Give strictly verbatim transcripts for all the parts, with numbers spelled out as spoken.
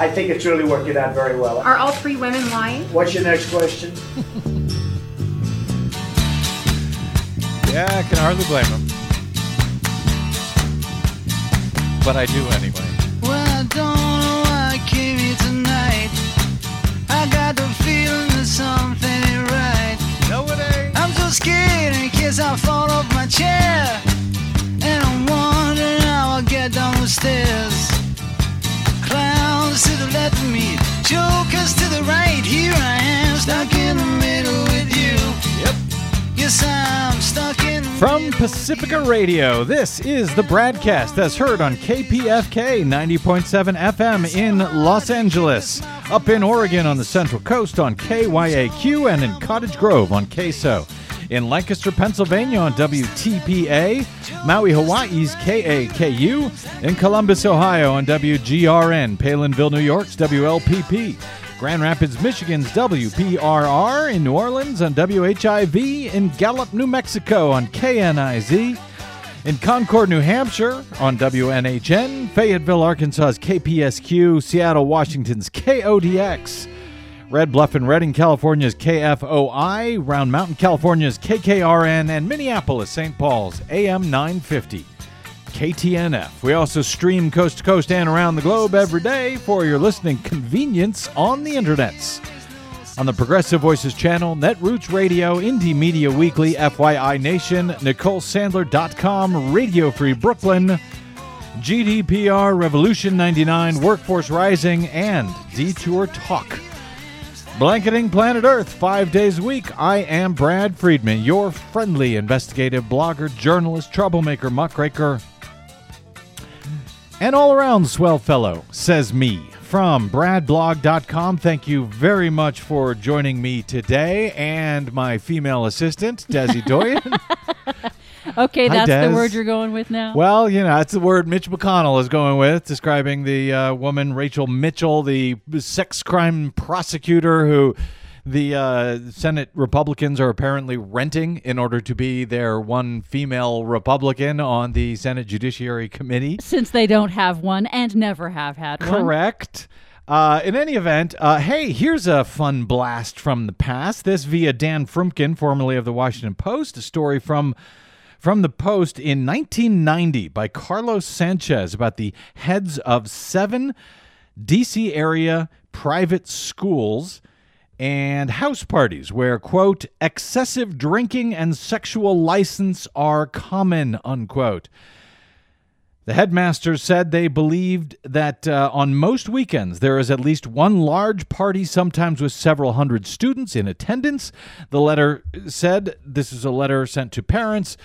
I think it's really working out very well. Are all three women lying? What's your next question? Yeah, I can hardly blame them. But I do anyway. Well, I don't know why I came here tonight. I got the feeling that something ain't right. No, it ain't. I'm so scared in case I fall off my chair. And I'm wondering how I'll get down the stairs. Clowns to the left of me, jokers to the right. Here I am, stuck in the middle with you. Yep. Yes, I'm stuck in the From middle Pacifica Radio, this is the broadcast as heard on K P F K ninety point seven F M in Los Angeles. Up in Oregon on the Central Coast on K Y A Q and in Cottage Grove on K S O. In Lancaster, Pennsylvania on W T P A, Maui, Hawaii's K A K U, in Columbus, Ohio on W G R N, Palinville, New York's W L P P, Grand Rapids, Michigan's W P R R, in New Orleans on W H I V, in Gallup, New Mexico on K N I Z, in Concord, New Hampshire on W N H N, Fayetteville, Arkansas's K P S Q, Seattle, Washington's K O D X, Red Bluff and Redding, California's K F O I, Round Mountain, California's K K R N, and Minneapolis, Saint Paul's A M nine fifty, K T N F. We also stream coast to coast and around the globe every day for your listening convenience on the internets. On the Progressive Voices channel, Netroots Radio, Indie Media Weekly, F Y I Nation, Nicole Sandler dot com, Radio Free Brooklyn, G D P R, Revolution ninety-nine, Workforce Rising, and Detour Talk. Blanketing planet Earth five days a week, I am Brad Friedman, your friendly investigative blogger, journalist, troublemaker, muckraker, and all-around swell fellow, says me, from brad blog dot com. Thank you very much for joining me today, and my female assistant, Desi Doyen. Okay, that's Hi, the word you're going with now? Well, you know, that's the word Mitch McConnell is going with, describing the uh, woman, Rachel Mitchell, the sex crime prosecutor who the uh, Senate Republicans are apparently renting in order to be their one female Republican on the Senate Judiciary Committee. Since they don't have one and never have had one. Correct. Uh, in any event, uh, hey, here's a fun blast from the past. This via Dan Frumkin, formerly of the Washington Post, a story from... From the Post in nineteen ninety by Carlos Sanchez about the heads of seven D C area private schools and house parties where, quote, excessive drinking and sexual license are common, unquote. The headmasters said they believed that uh, on most weekends there is at least one large party, sometimes with several hundred students in attendance. The letter said, this is a letter sent to parents,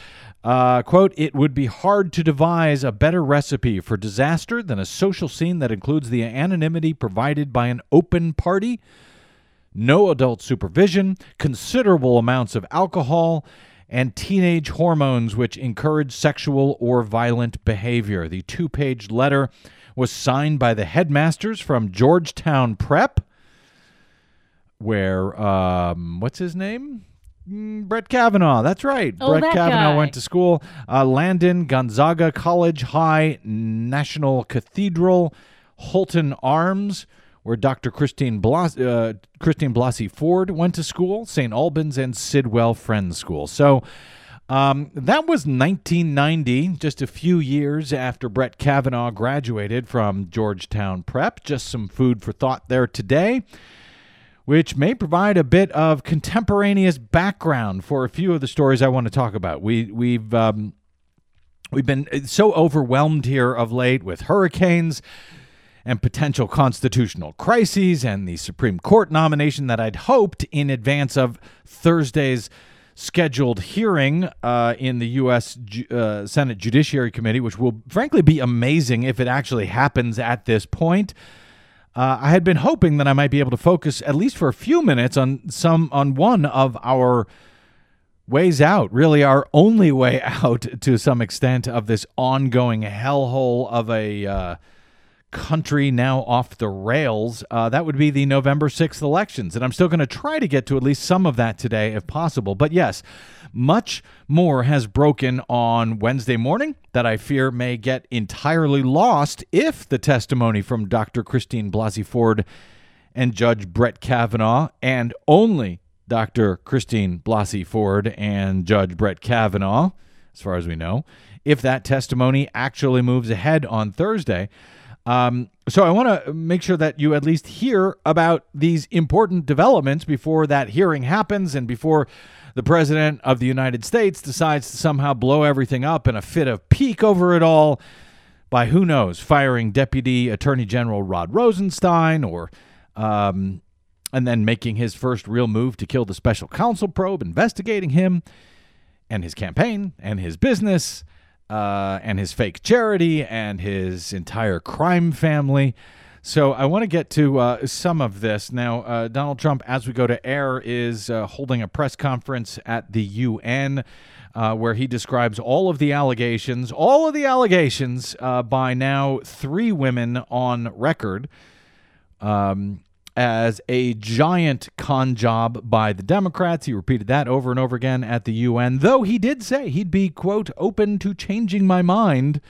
uh, quote, it would be hard to devise a better recipe for disaster than a social scene that includes the anonymity provided by an open party, no adult supervision, considerable amounts of alcohol, and teenage hormones which encourage sexual or violent behavior. The two-page letter was signed by the headmasters from Georgetown Prep, where, um, what's his name? Brett Kavanaugh, that's right. Oh, Brett that Kavanaugh guy. Went to school. Uh, Landon, Gonzaga College High, National Cathedral, Holton Arms, where Doctor Christine Blas- uh, Christine Blasey Ford went to school, Saint Albans, and Sidwell Friends School. So um, that was nineteen ninety, just a few years after Brett Kavanaugh graduated from Georgetown Prep. Just some food for thought there today, which may provide a bit of contemporaneous background for a few of the stories I want to talk about. We, we've, um, we've been so overwhelmed here of late with hurricanes and potential constitutional crises and the Supreme Court nomination that I'd hoped in advance of Thursday's scheduled hearing uh, in the U S Uh, Senate Judiciary Committee, which will frankly be amazing if it actually happens at this point. Uh, I had been hoping that I might be able to focus at least for a few minutes on some on one of our ways out, really our only way out to some extent of this ongoing hellhole of a... Uh, country now off the rails, uh, that would be the November sixth elections. And I'm still going to try to get to at least some of that today if possible. But yes, much more has broken on Wednesday morning that I fear may get entirely lost if the testimony from Doctor Christine Blasey Ford and Judge Brett Kavanaugh, and only Doctor Christine Blasey Ford and Judge Brett Kavanaugh, as far as we know, if that testimony actually moves ahead on Thursday. Um, so I want to make sure that you at least hear about these important developments before that hearing happens and before the president of the United States decides to somehow blow everything up in a fit of pique over it all by, who knows, firing Deputy Attorney General Rod Rosenstein, or um, and then making his first real move to kill the special counsel probe investigating him and his campaign and his business. Uh, and his fake charity and his entire crime family. So I want to get to uh, some of this. Now, uh, Donald Trump, as we go to air, is uh, holding a press conference at the U N uh, where he describes all of the allegations, all of the allegations uh, by now three women on record um, as a giant con job by the Democrats. He repeated that over and over again at the U N, though he did say he'd be, quote, open to changing my mind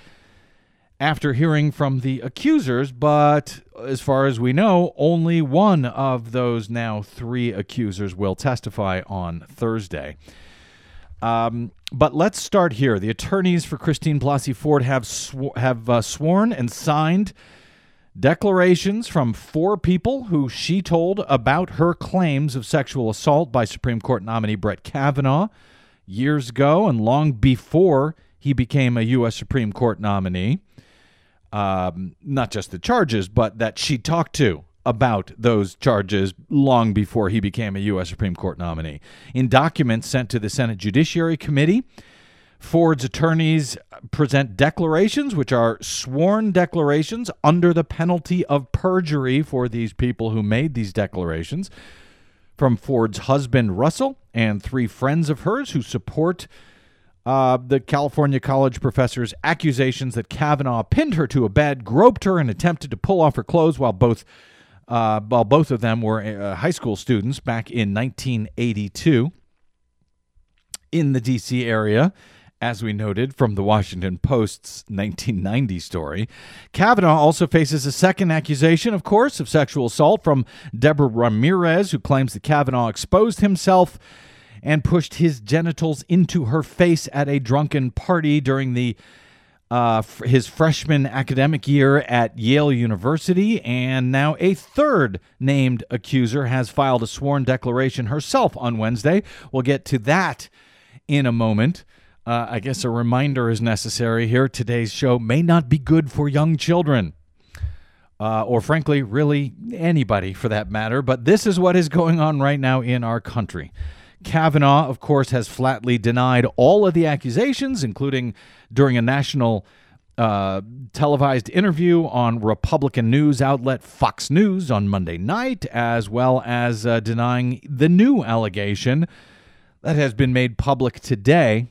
after hearing from the accusers. But as far as we know, only one of those now three accusers will testify on Thursday. Um, but let's start here. The attorneys for Christine Blasey Ford have sw- have uh, sworn and signed declarations from four people who she told about her claims of sexual assault by Supreme Court nominee Brett Kavanaugh years ago and long before he became a U S Supreme Court nominee. Um, not just the charges, but that she talked to about those charges long before he became a U S Supreme Court nominee. In documents sent to the Senate Judiciary Committee, Ford's attorneys present declarations, which are sworn declarations under the penalty of perjury for these people who made these declarations, from Ford's husband, Russell, and three friends of hers who support uh, the California college professor's accusations that Kavanaugh pinned her to a bed, groped her, and attempted to pull off her clothes while both, uh, while both of them were uh, high school students back in nineteen eighty-two in the D C area. As we noted from the Washington Post's nineteen ninety story, Kavanaugh also faces a second accusation, of course, of sexual assault from Deborah Ramirez, who claims that Kavanaugh exposed himself and pushed his genitals into her face at a drunken party during the uh, f- his freshman academic year at Yale University. And now a third named accuser has filed a sworn declaration herself on Wednesday. We'll get to that in a moment. Uh, I guess a reminder is necessary here. Today's show may not be good for young children, uh, or frankly, really anybody for that matter. But this is what is going on right now in our country. Kavanaugh, of course, has flatly denied all of the accusations, including during a national uh, televised interview on Republican news outlet Fox News on Monday night, as well as uh, denying the new allegation that has been made public today,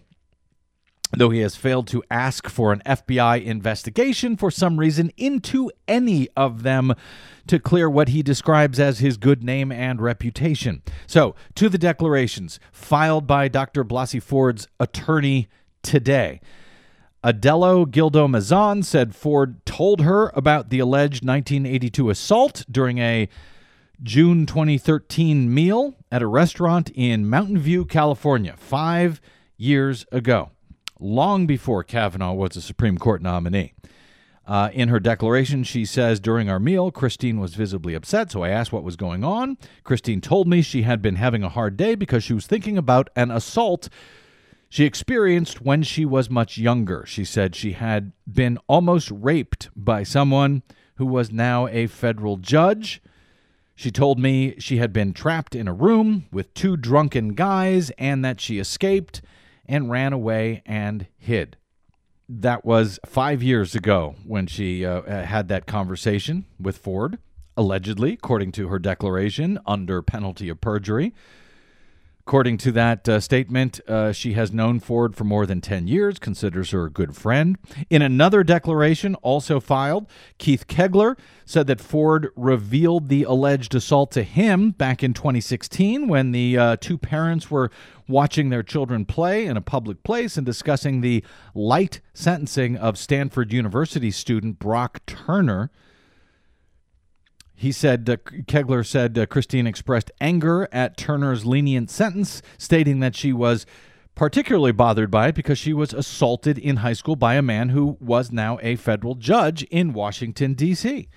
though he has failed to ask for an F B I investigation for some reason into any of them to clear what he describes as his good name and reputation. So, to the declarations filed by Doctor Blasey Ford's attorney today. Adelo Gildo Mazan said Ford told her about the alleged nineteen eighty-two assault during a June twenty thirteen meal at a restaurant in Mountain View, California, five years ago, long before Kavanaugh was a Supreme Court nominee. Uh, in her declaration, she says, during our meal, Christine was visibly upset, so I asked what was going on. Christine told me she had been having a hard day because she was thinking about an assault she experienced when she was much younger. She said she had been almost raped by someone who was now a federal judge. She told me she had been trapped in a room with two drunken guys and that she escaped and ran away and hid. That was five years ago when she uh, had that conversation with Ford, allegedly, according to her declaration, under penalty of perjury. According to that uh, statement, uh, she has known Ford for more than ten years, considers her a good friend. In another declaration also filed, Keith Kegler said that Ford revealed the alleged assault to him back in twenty sixteen when the uh, two parents were watching their children play in a public place and discussing the light sentencing of Stanford University student Brock Turner. He said, uh, Kegler said, uh, Christine expressed anger at Turner's lenient sentence, stating that she was particularly bothered by it because she was assaulted in high school by a man who was now a federal judge in Washington, D C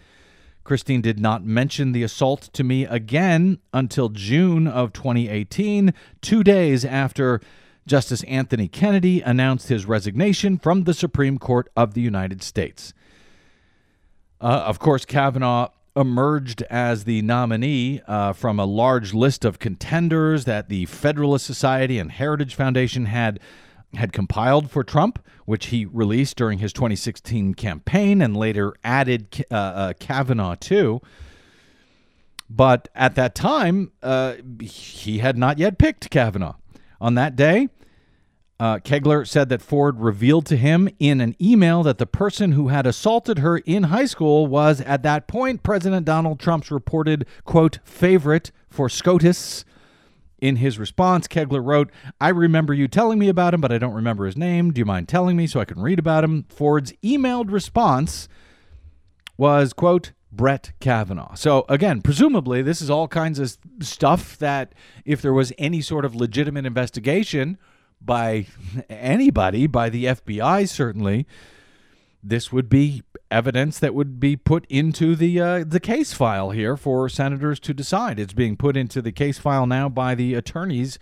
Christine did not mention the assault to me again until June of twenty eighteen, two days after Justice Anthony Kennedy announced his resignation from the Supreme Court of the United States. Uh, of course, Kavanaugh emerged as the nominee uh, from a large list of contenders that the Federalist Society and Heritage Foundation had had compiled for Trump, which he released during his twenty sixteen campaign and later added uh, uh, Kavanaugh to. But at that time, uh, he had not yet picked Kavanaugh. On that day, Uh, Kegler said that Ford revealed to him in an email that the person who had assaulted her in high school was, at that point, President Donald Trump's reported, quote, favorite for SCOTUS. In his response, Kegler wrote, I remember you telling me about him, but I don't remember his name. Do you mind telling me so I can read about him? Ford's emailed response was, quote, Brett Kavanaugh. So again, presumably this is all kinds of stuff that if there was any sort of legitimate investigation by anybody, by the F B I certainly, this would be evidence that would be put into the uh, the case file here for senators to decide. It's being put into the case file now by the attorneys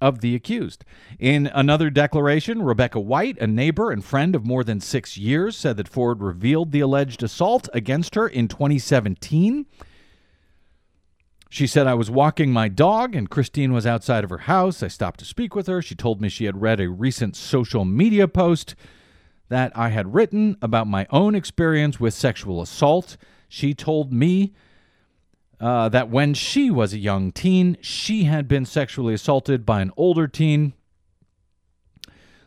of the accused. In another declaration, Rebecca White, a neighbor and friend of more than six years, said that Ford revealed the alleged assault against her in twenty seventeen. She said, I was walking my dog and Christine was outside of her house. I stopped to speak with her. She told me she had read a recent social media post that I had written about my own experience with sexual assault. She told me uh, that when she was a young teen, she had been sexually assaulted by an older teen.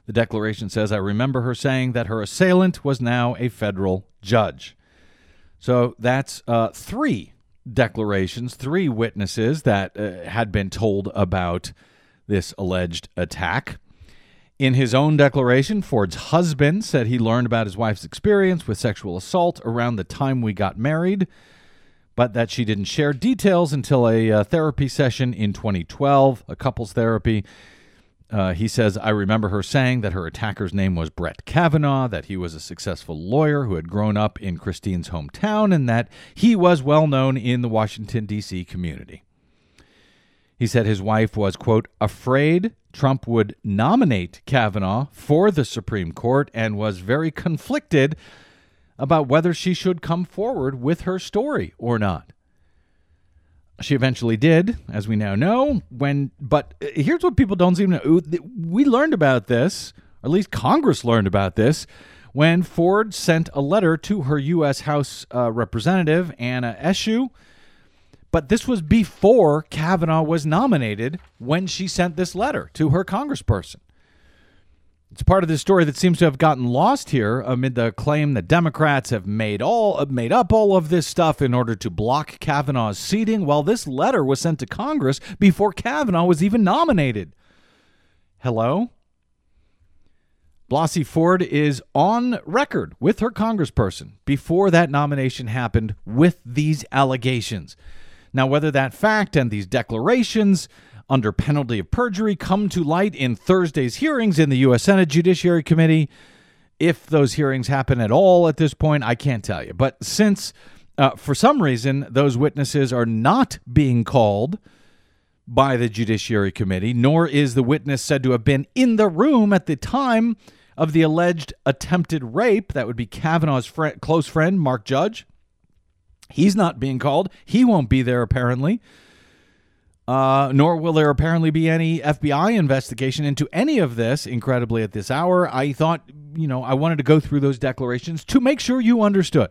The declaration says, I remember her saying that her assailant was now a federal judge. So that's uh, three declarations, three witnesses that uh, had been told about this alleged attack. In his own declaration, Ford's husband said he learned about his wife's experience with sexual assault around the time we got married, but that she didn't share details until a uh, therapy session in twenty twelve, a couples therapy. Uh, he says, I remember her saying that her attacker's name was Brett Kavanaugh, that he was a successful lawyer who had grown up in Christine's hometown, and that he was well known in the Washington, D C community. He said his wife was, quote, afraid Trump would nominate Kavanaugh for the Supreme Court and was very conflicted about whether she should come forward with her story or not. She eventually did, as we now know. When, but here's what people don't seem to know. We learned about this, or at least Congress learned about this, when Ford sent a letter to her U S House uh, Representative, Anna Eshoo. But this was before Kavanaugh was nominated when she sent this letter to her congressperson. It's part of this story that seems to have gotten lost here amid the claim that Democrats have made all made up all of this stuff in order to block Kavanaugh's seating. Well, this letter was sent to Congress before Kavanaugh was even nominated. Hello? Blasey Ford is on record with her congressperson before that nomination happened with these allegations. Now, whether that fact and these declarations under penalty of perjury come to light in Thursday's hearings in the U S Senate Judiciary Committee, if those hearings happen at all at this point, I can't tell you. But since, uh, for some reason, those witnesses are not being called by the Judiciary Committee, nor is the witness said to have been in the room at the time of the alleged attempted rape, that would be Kavanaugh's fr- close friend, Mark Judge. He's not being called. He won't be there, apparently. Uh, nor will there apparently be any F B I investigation into any of this, incredibly, at this hour. I thought, you know, I wanted to go through those declarations to make sure you understood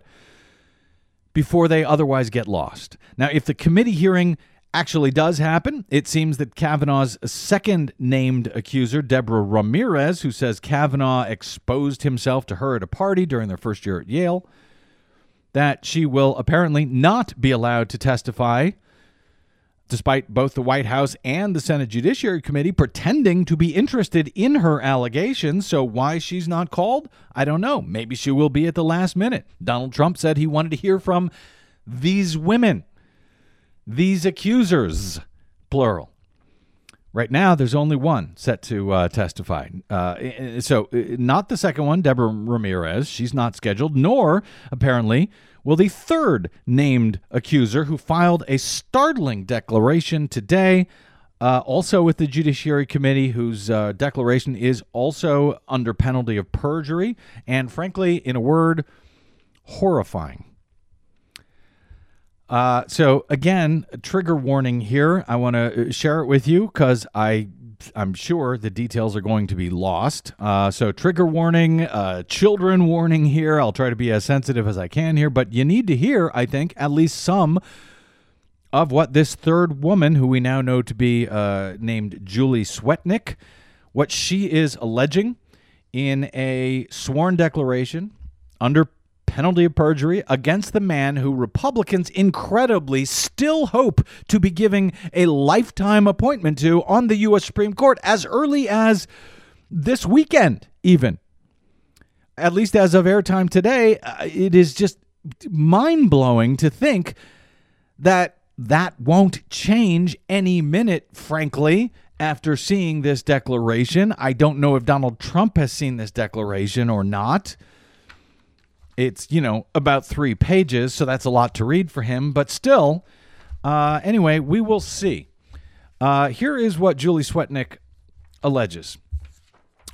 before they otherwise get lost. Now, if the committee hearing actually does happen. It seems that Kavanaugh's second named accuser, Deborah Ramirez, who says Kavanaugh exposed himself to her at a party during their first year at Yale, that she will apparently not be allowed to testify, despite both the White House and the Senate Judiciary Committee pretending to be interested in her allegations. So why she's not called, I don't know. Maybe she will be at the last minute. Donald Trump said he wanted to hear from these women, these accusers, plural. Right now, there's only one set to uh, testify. Uh, so not the second one, Deborah Ramirez. She's not scheduled, nor, apparently, will the third named accuser, who filed a startling declaration today, uh, also with the Judiciary Committee, whose uh, declaration is also under penalty of perjury, and frankly, in a word, horrifying. Uh, so, again, a trigger warning here. I want to share it with you because I, I'm sure the details are going to be lost. Uh, so trigger warning, uh, children warning here. I'll try to be as sensitive as I can here. But you need to hear, I think, at least some of what this third woman, who we now know to be uh, named Julie Swetnick, what she is alleging in a sworn declaration under penalty of perjury against the man who Republicans incredibly still hope to be giving a lifetime appointment to on the U S Supreme Court as early as this weekend, even. At least as of airtime today, it is just mind-blowing to think that that won't change any minute, frankly, after seeing this declaration. I don't know if Donald Trump has seen this declaration or not. It's, you know, about three pages, so that's a lot to read for him. But still, uh, anyway, we will see. Uh, here is what Julie Swetnick alleges.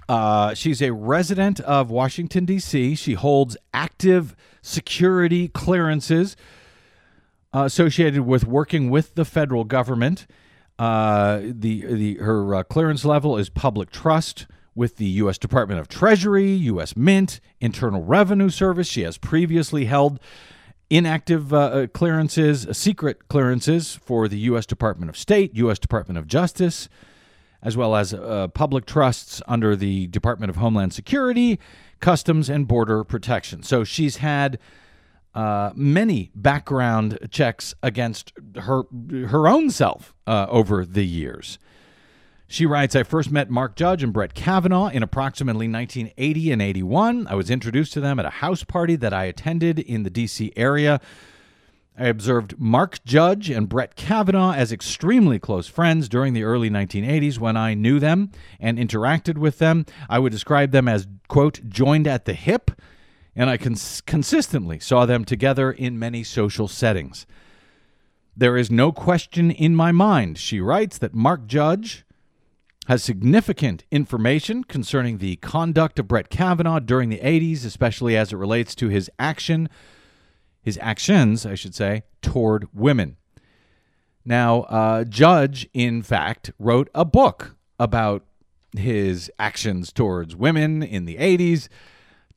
Uh, she's a resident of Washington, D C. She holds active security clearances uh, associated with working with the federal government. Uh, the the her uh, clearance level is public trust, with the U S Department of Treasury, U S Mint, Internal Revenue Service. She has previously held inactive uh, clearances, uh, secret clearances for the U S Department of State, U S Department of Justice, as well as uh, public trusts under the Department of Homeland Security, Customs, and Border Protection. So she's had uh, many background checks against her, her own self uh, over the years. She writes, I first met Mark Judge and Brett Kavanaugh in approximately nineteen eighty and eighty-one. I was introduced to them at a house party that I attended in the D C area. I observed Mark Judge and Brett Kavanaugh as extremely close friends during the early nineteen eighties when I knew them and interacted with them. I would describe them as, quote, joined at the hip, and I cons- consistently saw them together in many social settings. There is no question in my mind, she writes, that Mark Judge has significant information concerning the conduct of Brett Kavanaugh during the eighties, especially as it relates to his action, his actions, I should say, toward women. Now, uh, Judge, in fact, wrote a book about his actions towards women in the eighties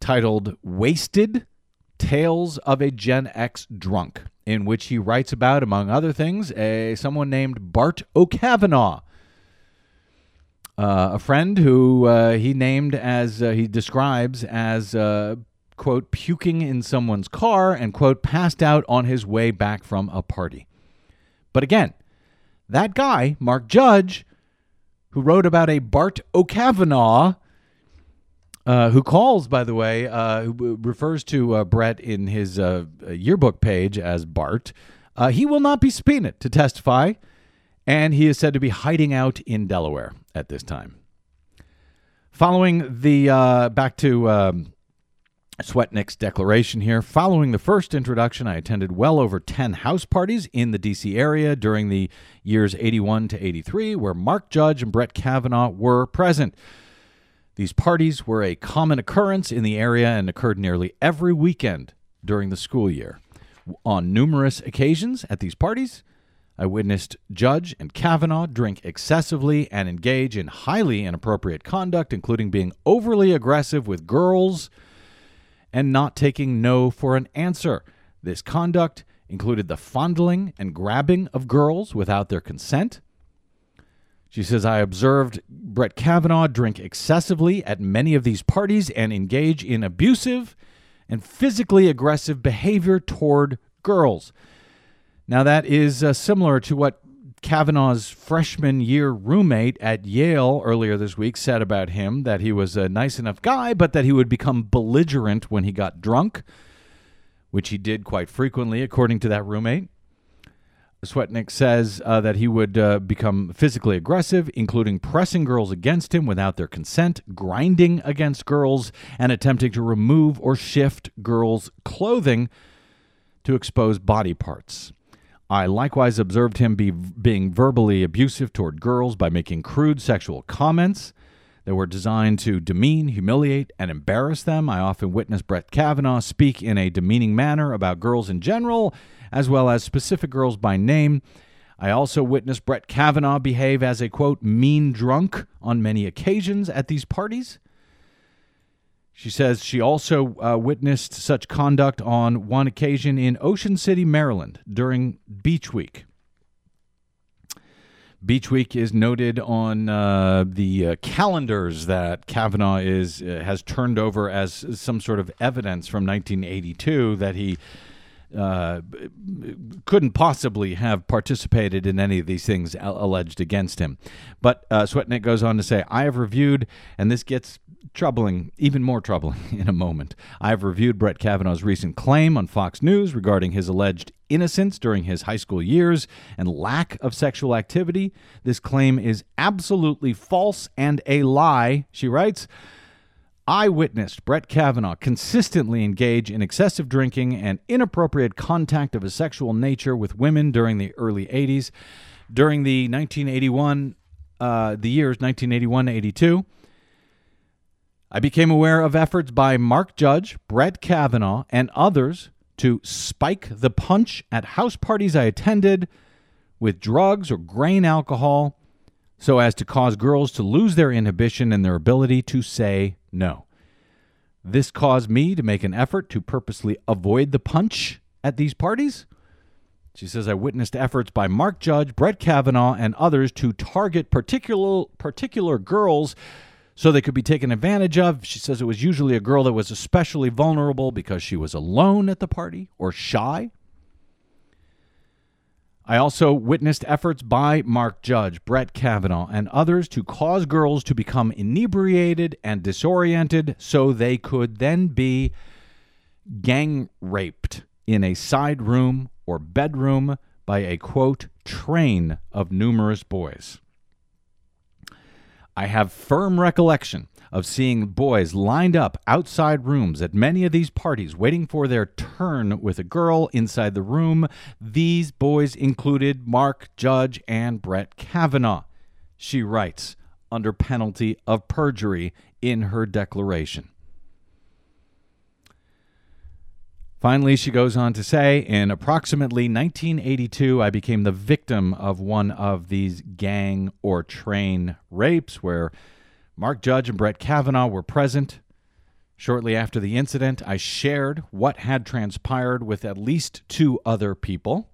titled Wasted, Tales of a Gen X Drunk, in which he writes about, among other things, a someone named Bart O'Kavanaugh, Uh, a friend who uh, he named as, uh, he describes as, uh, quote, puking in someone's car and, quote, passed out on his way back from a party. But again, that guy, Mark Judge, who wrote about a Bart O'Kavanaugh, uh, who calls, by the way, uh, who refers to uh, Brett in his uh, yearbook page as Bart, uh, he will not be subpoenaed to testify, and he is said to be hiding out in Delaware at this time. Following the, uh, back to um, Swetnick's declaration here, following the first introduction, I attended well over ten house parties in the D C area during the years eighty-one to eighty-three, where Mark Judge and Brett Kavanaugh were present. These parties were a common occurrence in the area and occurred nearly every weekend during the school year. On numerous occasions at these parties, I witnessed Judge and Kavanaugh drink excessively and engage in highly inappropriate conduct, including being overly aggressive with girls and not taking no for an answer. This conduct, included the fondling and grabbing of girls without their consent. She says, I observed Brett Kavanaugh drink excessively at many of these parties and engage in abusive and physically aggressive behavior toward girls. Now, that is uh, similar to what Kavanaugh's freshman year roommate at Yale earlier this week said about him, that he was a nice enough guy, but that he would become belligerent when he got drunk, which he did quite frequently, according to that roommate. Swetnick says uh, that he would uh, become physically aggressive, including pressing girls against him without their consent, grinding against girls, and attempting to remove or shift girls' clothing to expose body parts. I likewise observed him be, being verbally abusive toward girls by making crude sexual comments that were designed to demean, humiliate, and embarrass them. I often witnessed Brett Kavanaugh speak in a demeaning manner about girls in general, as well as specific girls by name. I also witnessed Brett Kavanaugh behave as a, quote, mean drunk on many occasions at these parties. She says she also uh, witnessed such conduct on one occasion in Ocean City, Maryland, during Beach Week. Beach Week is noted on uh, the uh, calendars that Kavanaugh is uh, has turned over as some sort of evidence from nineteen eighty-two that he uh, couldn't possibly have participated in any of these things alleged against him. But uh, Swetnick goes on to say, I have reviewed, and this gets troubling, even more troubling in a moment. I have reviewed Brett Kavanaugh's recent claim on Fox News regarding his alleged innocence during his high school years and lack of sexual activity. This claim is absolutely false and a lie, she writes. I witnessed Brett Kavanaugh consistently engage in excessive drinking and inappropriate contact of a sexual nature with women during the early eighties. During the nineteen eighty-one, uh, the years nineteen eighty-one to eighty-two, I became aware of efforts by Mark Judge, Brett Kavanaugh, and others to spike the punch at house parties I attended with drugs or grain alcohol so as to cause girls to lose their inhibition and their ability to say no. This caused me to make an effort to purposely avoid the punch at these parties. She says, I witnessed efforts by Mark Judge, Brett Kavanaugh, and others to target particular, particular girls so they could be taken advantage of. She says it was usually a girl that was especially vulnerable because she was alone at the party or shy. I also witnessed efforts by Mark Judge, Brett Kavanaugh, and others to cause girls to become inebriated and disoriented so they could then be gang raped in a side room or bedroom by a, quote, train of numerous boys. I have firm recollection of seeing boys lined up outside rooms at many of these parties waiting for their turn with a girl inside the room. These boys included Mark Judge and Brett Kavanaugh, she writes, under penalty of perjury in her declaration. Finally, she goes on to say, in approximately nineteen eighty-two, I became the victim of one of these gang or train rapes where Mark Judge and Brett Kavanaugh were present. Shortly after the incident, I shared what had transpired with at least two other people.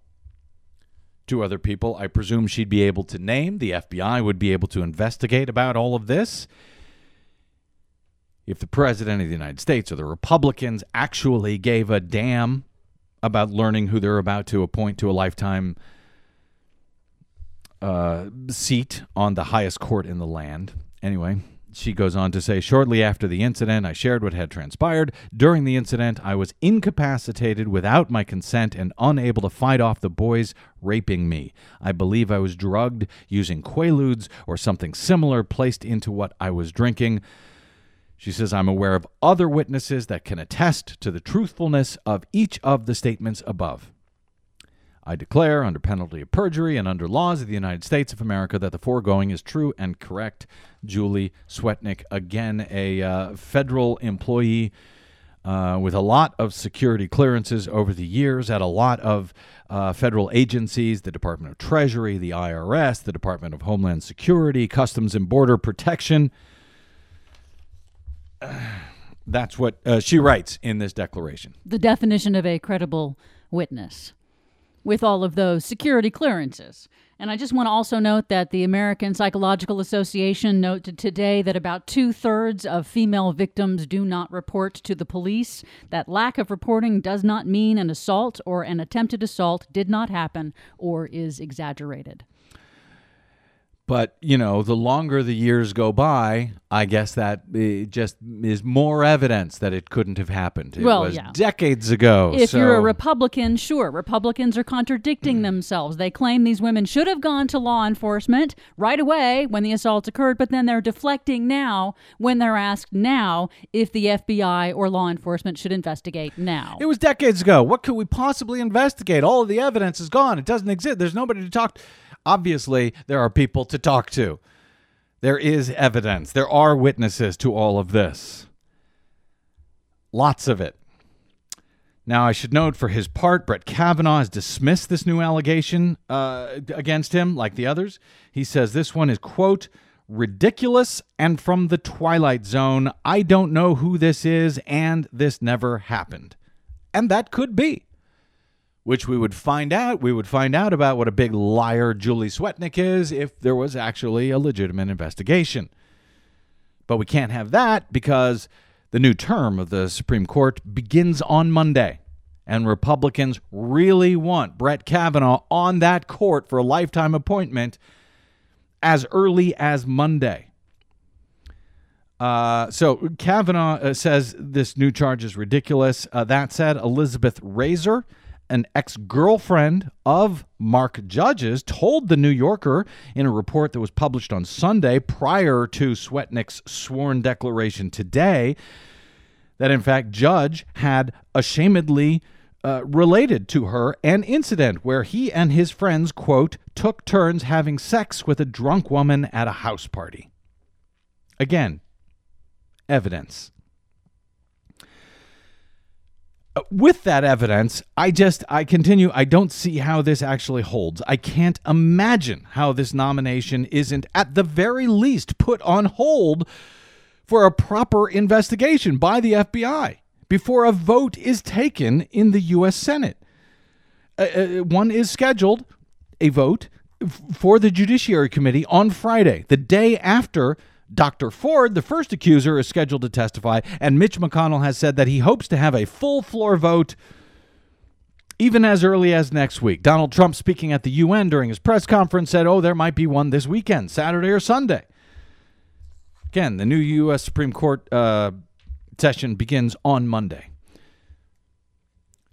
Two other people I presume she'd be able to name. The F B I would be able to investigate about all of this. If the president of the United States or the Republicans actually gave a damn about learning who they're about to appoint to a lifetime uh, seat on the highest court in the land. Anyway, she goes on to say, shortly after the incident, I shared what had transpired. During the incident, I was incapacitated without my consent and unable to fight off the boys raping me. I believe I was drugged using Quaaludes or something similar placed into what I was drinking. She says, I'm aware of other witnesses that can attest to the truthfulness of each of the statements above. I declare under penalty of perjury and under laws of the United States of America that the foregoing is true and correct. Julie Swetnick, again, a uh, federal employee uh, with a lot of security clearances over the years at a lot of uh, federal agencies, the Department of Treasury, the I R S, the Department of Homeland Security, Customs and Border Protection. That's what uh, she writes in this declaration. The definition of a credible witness. with all of those security clearances. And I just want to also note that the American Psychological Association noted today that about two-thirds of female victims do not report to the police. That lack of reporting does not mean an assault or an attempted assault did not happen or is exaggerated. But, you know, the longer the years go by, I guess that it just is more evidence that it couldn't have happened. It well, was yeah. decades ago. If so. You're a Republican, sure. Republicans are contradicting mm. themselves. They claim these women should have gone to law enforcement right away when the assaults occurred, but then they're deflecting now when they're asked now if the F B I or law enforcement should investigate now. It was decades ago. What could we possibly investigate? All of the evidence is gone. It doesn't exist. There's nobody to talk to. Obviously, there are people to talk to. There is evidence. There are witnesses to all of this. Lots of it. Now, I should note for his part, Brett Kavanaugh has dismissed this new allegation uh, against him, like the others. He says this one is, quote, ridiculous and from the Twilight Zone. I don't know who this is, and this never happened. And that could be. Which we would find out, we would find out about what a big liar Julie Swetnick is if there was actually a legitimate investigation. But we can't have that because the new term of the Supreme Court begins on Monday. And Republicans really want Brett Kavanaugh on that court for a lifetime appointment as early as Monday. Uh, so Kavanaugh uh, says this new charge is ridiculous. Uh, that said, Elizabeth Razor, an ex-girlfriend of Mark Judge's, told The New Yorker in a report that was published on Sunday prior to Swetnick's sworn declaration today that, in fact, Judge had ashamedly uh, related to her an incident where he and his friends, quote, took turns having sex with a drunk woman at a house party. Again, evidence. With that evidence, I just, I continue, I don't see how this actually holds. I can't imagine how this nomination isn't, at the very least, put on hold for a proper investigation by the F B I before a vote is taken in the U S Senate. Uh, one is scheduled, a vote, for the Judiciary Committee on Friday, the day after Doctor Ford, the first accuser, is scheduled to testify, and Mitch McConnell has said that he hopes to have a full floor vote even as early as next week. Donald Trump, speaking at the U N during his press conference, said, oh, there might be one this weekend, Saturday or Sunday. Again, the new U S Supreme Court uh, session begins on Monday.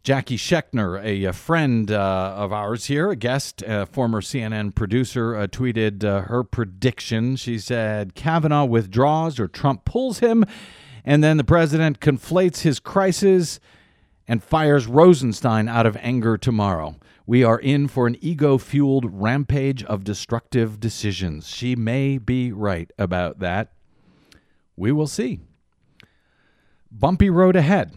Jackie Schechner, a, a friend uh, of ours here, a guest, a former C N N producer, uh, tweeted uh, her prediction. She said, Kavanaugh withdraws or Trump pulls him, and then the president conflates his crisis and fires Rosenstein out of anger tomorrow. We are in for an ego-fueled rampage of destructive decisions. She may be right about that. We will see. Bumpy road ahead.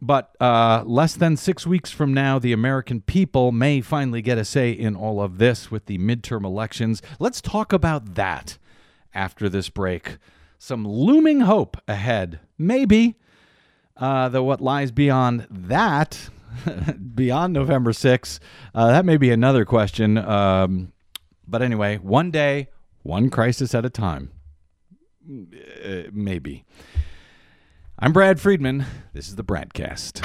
But uh, less than six weeks from now, the American people may finally get a say in all of this with the midterm elections. Let's talk about that after this break. Some looming hope ahead, maybe. Uh, though what lies beyond that, beyond November sixth, uh, that may be another question. Um, but anyway, one day, one crisis at a time. Uh, maybe. I'm Brad Friedman. This is the Bradcast.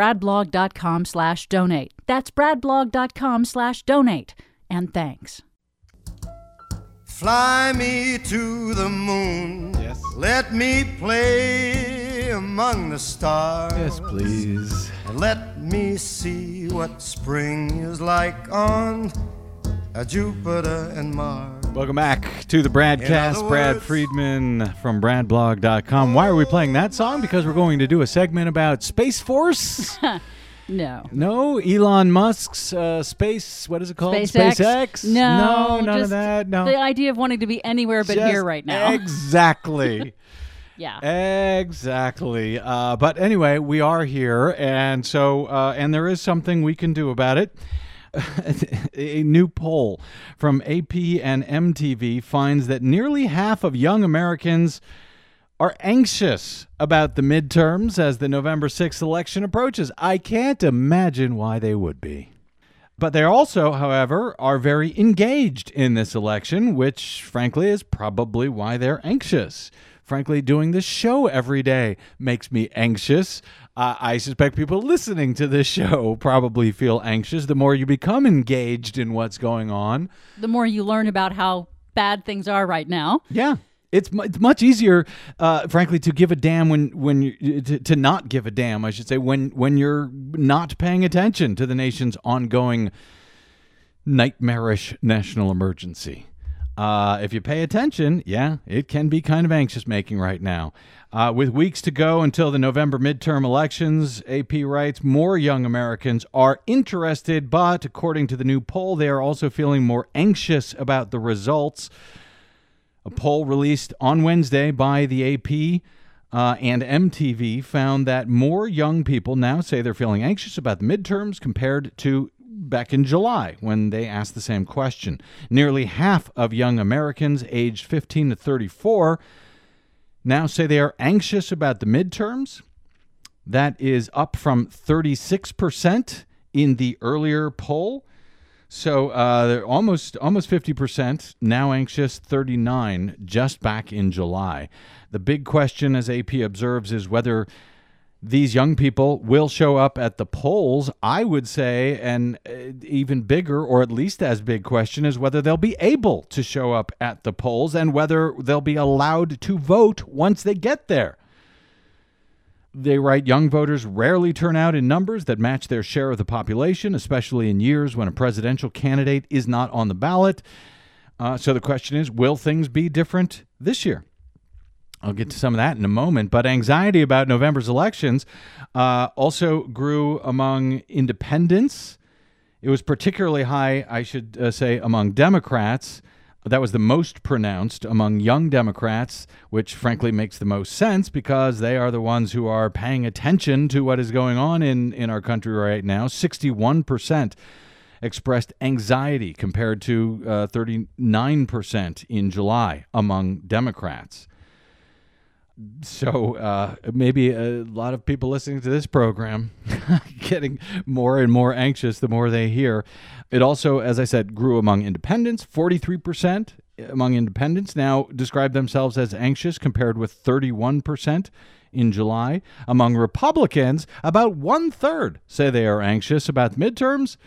bradblog.com slash donate. That's bradblog.com slash donate. And thanks. Fly me to the moon. Yes. Let me play among the stars. Yes, please. And let me see what spring is like on Jupiter and Mars. Welcome back to the Bradcast. Brad Friedman from Brad blog dot com. Why are we playing that song? Because we're going to do a segment about Space Force. No. No, Elon Musk's uh, space, what is it called? SpaceX? SpaceX? No. No, none of that. No. The idea of wanting to be anywhere but just here right now. Exactly. Yeah. Exactly. Uh, but anyway, we are here, and so uh, and there is something we can do about it. A new poll from A P and M T V finds that nearly half of young Americans are anxious about the midterms as the November sixth election approaches. I can't imagine why they would be. But they also, however, are very engaged in this election, which, frankly, is probably why they're anxious. Frankly, doing this show every day makes me anxious. Uh, I suspect people listening to this show probably feel anxious. The more you become engaged in what's going on, the more you learn about how bad things are right now. Yeah. It's, it's much easier, uh, frankly, to give a damn when when you, to, to not give a damn, I should say, when when you're not paying attention to the nation's ongoing nightmarish national emergency. Uh, if you pay attention, yeah, it can be kind of anxious-making right now. Uh, with weeks to go until the November midterm elections, A P writes, more young Americans are interested, but according to the new poll, they are also feeling more anxious about the results. A poll released on Wednesday by the A P uh, and M T V found that more young people now say they're feeling anxious about the midterms compared to back in July when they asked the same question. Nearly half of young Americans aged fifteen to thirty-four now say they are anxious about the midterms. That is up from thirty-six percent in the earlier poll. So uh, they're almost almost fifty percent, now anxious, thirty-nine just back in July. The big question, as A P observes, is whether these young people will show up at the polls. I would say an even bigger, or at least as big, question is whether they'll be able to show up at the polls and whether they'll be allowed to vote once they get there. They write, young voters rarely turn out in numbers that match their share of the population, especially in years when a presidential candidate is not on the ballot. Uh, so the question is, will things be different this year? I'll get to some of that in a moment. But anxiety about November's elections uh, also grew among independents. It was particularly high, I should uh, say, among Democrats. That was the most pronounced among young Democrats, which frankly makes the most sense because they are the ones who are paying attention to what is going on in, in our country right now. sixty-one percent expressed anxiety compared to uh, thirty-nine percent in July among Democrats. So uh, maybe a lot of people listening to this program getting more and more anxious the more they hear. It also, as I said, grew among independents. forty-three percent among independents now describe themselves as anxious compared with thirty-one percent in July. Among Republicans, about one-third say they are anxious about the midterms.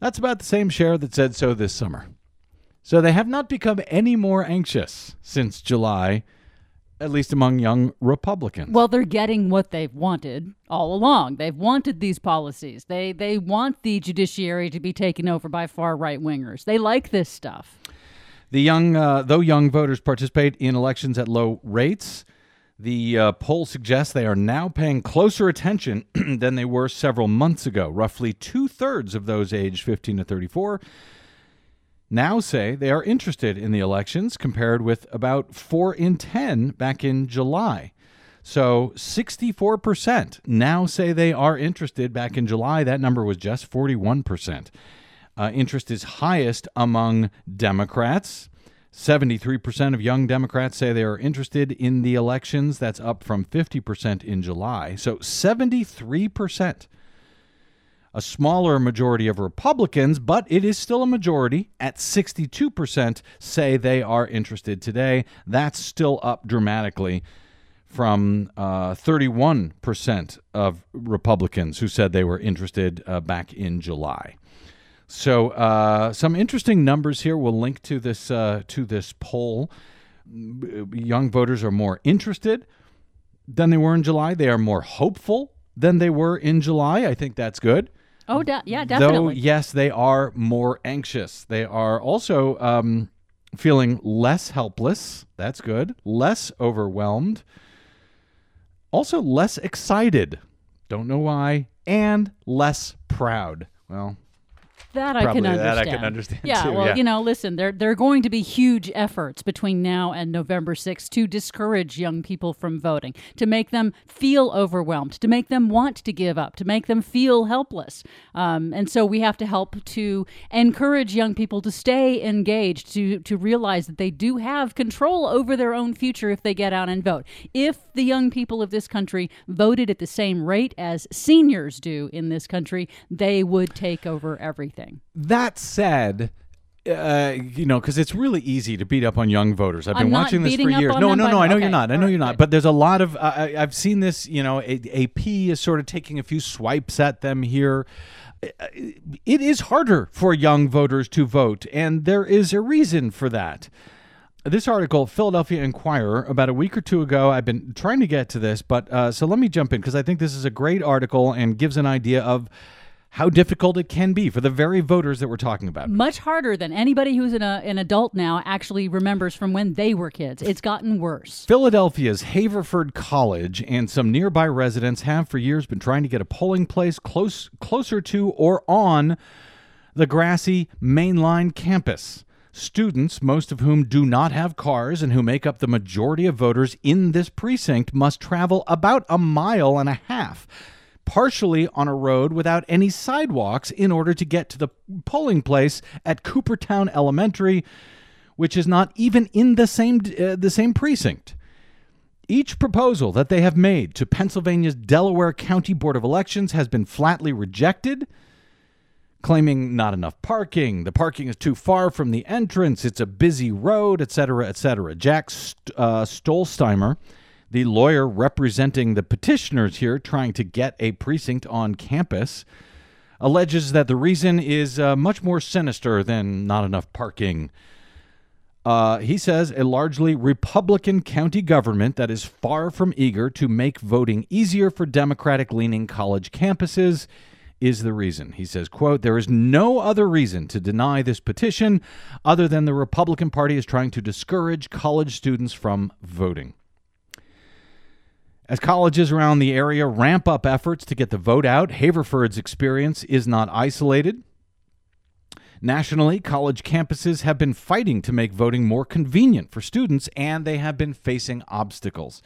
That's about the same share that said so this summer. So they have not become any more anxious since July, at least among young Republicans. Well, they're getting what they've wanted all along. They've wanted these policies. They they want the judiciary to be taken over by far right-wingers. They like this stuff. The young, uh, though young voters participate in elections at low rates, the uh, poll suggests they are now paying closer attention than they were several months ago. Roughly two-thirds of those aged fifteen to thirty-four now say they are interested in the elections, compared with about four in ten back in July. So sixty-four percent now say they are interested. Back in July, that number was just forty-one percent. Uh, interest is highest among Democrats. seventy-three percent of young Democrats say they are interested in the elections. That's up from fifty percent in July. So seventy-three percent. A smaller majority of Republicans, but it is still a majority at sixty-two percent, say they are interested today. That's still up dramatically from uh, thirty-one percent of Republicans who said they were interested uh, back in July. So uh, some interesting numbers here. We'll link to this uh, to this poll. Young voters are more interested than they were in July. They are more hopeful than they were in July. I think that's good. Oh, de- yeah, definitely. Though, yes, they are more anxious. They are also um, feeling less helpless. That's good. Less overwhelmed. Also less excited. Don't know why. And less proud. Well, that I can understand. That I can understand, yeah, too. Well, yeah. You know, listen, there, there are going to be huge efforts between now and November sixth to discourage young people from voting, to make them feel overwhelmed, to make them want to give up, to make them feel helpless. Um, and so we have to help to encourage young people to stay engaged, to, to realize that they do have control over their own future if they get out and vote. If the young people of this country voted at the same rate as seniors do in this country, they would take over everything. That said, uh, you know, because it's really easy to beat up on young voters. I've I'm been watching this for years. No, no, no, no. I know okay. you're not. I know right, you're not. Good. But there's a lot of, uh, I've seen this, you know, A P is sort of taking a few swipes at them here. It is harder for young voters to vote, and there is a reason for that. This article, Philadelphia Inquirer, about a week or two ago, I've been trying to get to this, but uh, so let me jump in because I think this is a great article and gives an idea of how difficult it can be for the very voters that we're talking about. Much harder than anybody who's an, uh, an adult now actually remembers from when they were kids. It's gotten worse. Philadelphia's Haverford College and some nearby residents have for years been trying to get a polling place close, closer to or on the grassy mainline campus. Students, most of whom do not have cars and who make up the majority of voters in this precinct, must travel about a mile and a half, partially on a road without any sidewalks, in order to get to the polling place at Coopertown Elementary, which is not even in the same uh, the same precinct. Each proposal that they have made to Pennsylvania's Delaware County Board of Elections has been flatly rejected, claiming not enough parking, the parking is too far from the entrance, it's a busy road, et cetera, et cetera. Jack St- uh, Stolsteimer, the lawyer representing the petitioners here trying to get a precinct on campus, alleges that the reason is uh, much more sinister than not enough parking. Uh, he says a largely Republican county government that is far from eager to make voting easier for Democratic-leaning college campuses is the reason. He says, quote, "There is no other reason to deny this petition other than the Republican Party is trying to discourage college students from voting. As colleges around the area ramp up efforts to get the vote out, Haverford's experience is not isolated. Nationally, college campuses have been fighting to make voting more convenient for students, and they have been facing obstacles.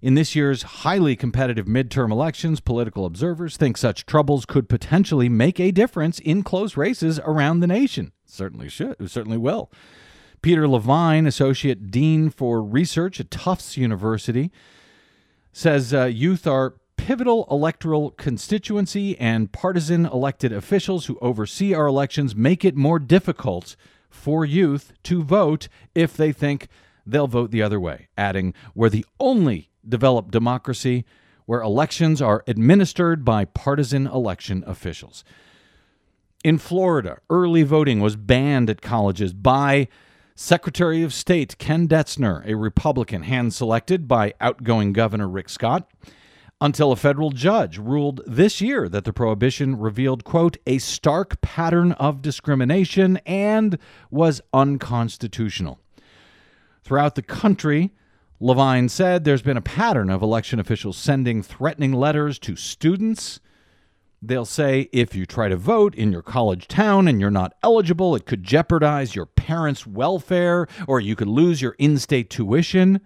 In this year's highly competitive midterm elections, political observers think such troubles could potentially make a difference in close races around the nation." Certainly should. It certainly will. Peter Levine, Associate Dean for Research at Tufts University, says uh, youth are pivotal electoral constituency, and partisan elected officials who oversee our elections make it more difficult for youth to vote if they think they'll vote the other way, adding, "We're the only developed democracy where elections are administered by partisan election officials." In Florida, early voting was banned at colleges by Secretary of State Ken Detzner, a Republican hand-selected by outgoing Governor Rick Scott, until a federal judge ruled this year that the prohibition revealed, quote, "a stark pattern of discrimination" and was unconstitutional. Throughout the country, Levine said, there's been a pattern of election officials sending threatening letters to students. They'll say, if you try to vote in your college town and you're not eligible, it could jeopardize your parents' welfare, or you could lose your in-state tuition.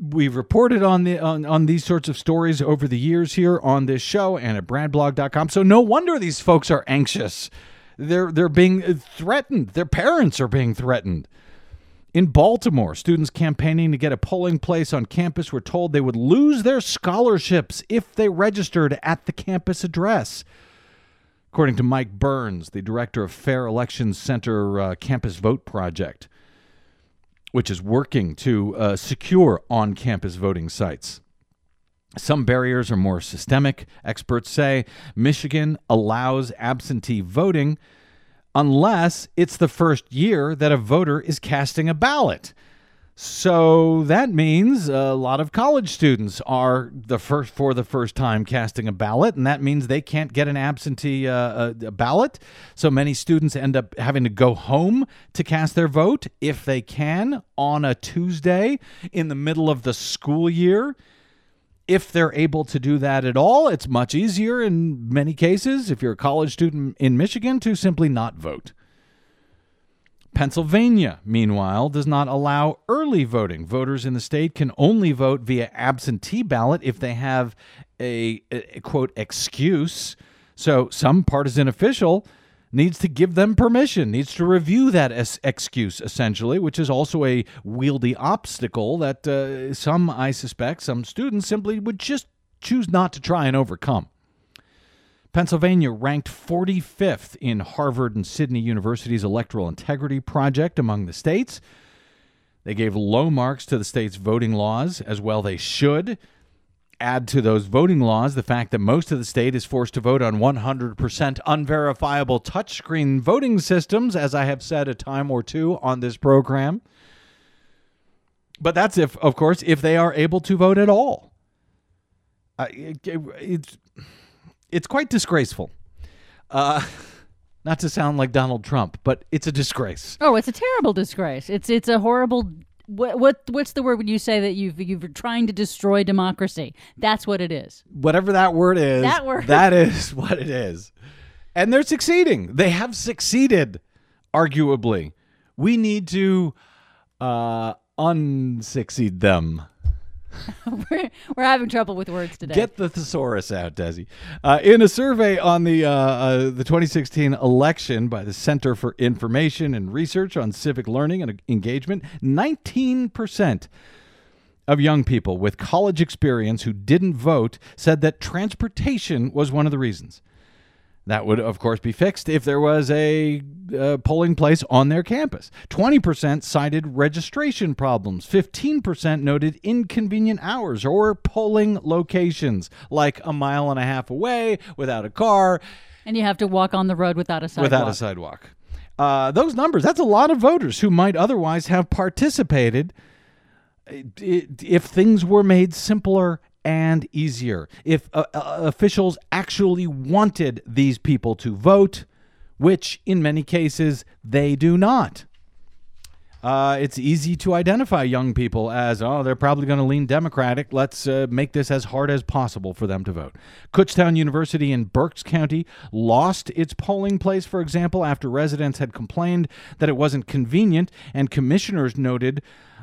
We've reported on the on, on these sorts of stories over the years here on this show and at brad blog dot com. So no wonder these folks are anxious. They're they're being threatened. Their parents are being threatened. In Baltimore, students campaigning to get a polling place on campus were told they would lose their scholarships if they registered at the campus address. According to Mike Burns, the director of Fair Elections Center uh, Campus Vote Project, which is working to uh, secure on-campus voting sites. Some barriers are more systemic. Experts say Michigan allows absentee voting unless it's the first year that a voter is casting a ballot. So that means a lot of college students are the first for the first time casting a ballot, and that means they can't get an absentee uh, a ballot. So many students end up having to go home to cast their vote if they can on a Tuesday in the middle of the school year. If they're able to do that at all, it's much easier in many cases, if you're a college student in Michigan, to simply not vote. Pennsylvania, meanwhile, does not allow early voting. Voters in the state can only vote via absentee ballot if they have a, a quote, excuse. So some partisan official needs to give them permission, needs to review that as excuse, essentially, which is also a wieldy obstacle that uh, some, I suspect, some students simply would just choose not to try and overcome. Pennsylvania ranked forty-fifth in Harvard and Sydney University's Electoral Integrity Project among the states. They gave low marks to the state's voting laws, as well they should. Add to those voting laws the fact that most of the state is forced to vote on one hundred percent unverifiable touchscreen voting systems, as I have said a time or two on this program. But that's if, of course, if they are able to vote at all. Uh, it, it, it's... It's quite disgraceful. Uh, not to sound like Donald Trump, but it's a disgrace. Oh, it's a terrible disgrace. It's it's a horrible. What what what's the word when you say that you've you're trying to destroy democracy? That's what it is. Whatever that word is. That word. That is what it is. And they're succeeding. They have succeeded, arguably. We need to uh, unsucceed them. we're, we're having trouble with words today. Get the thesaurus out, Desi. Uh, in a survey on the uh, uh, the twenty sixteen election by the Center for Information and Research on Civic Learning and Engagement, nineteen percent of young people with college experience who didn't vote said that transportation was one of the reasons. That would, of course, be fixed if there was a uh, polling place on their campus. twenty percent cited registration problems. fifteen percent noted inconvenient hours or polling locations, like a mile and a half away, without a car. And you have to walk on the road without a sidewalk. Without a sidewalk. Uh, those numbers, that's a lot of voters who might otherwise have participated if things were made simpler and easier, if uh, uh, officials actually wanted these people to vote, which in many cases they do not. Uh, it's easy to identify young people as, oh, they're probably going to lean Democratic. Let's uh, make this as hard as possible for them to vote. Kutztown University in Berks County lost its polling place, for example, after residents had complained that it wasn't convenient, and commissioners noted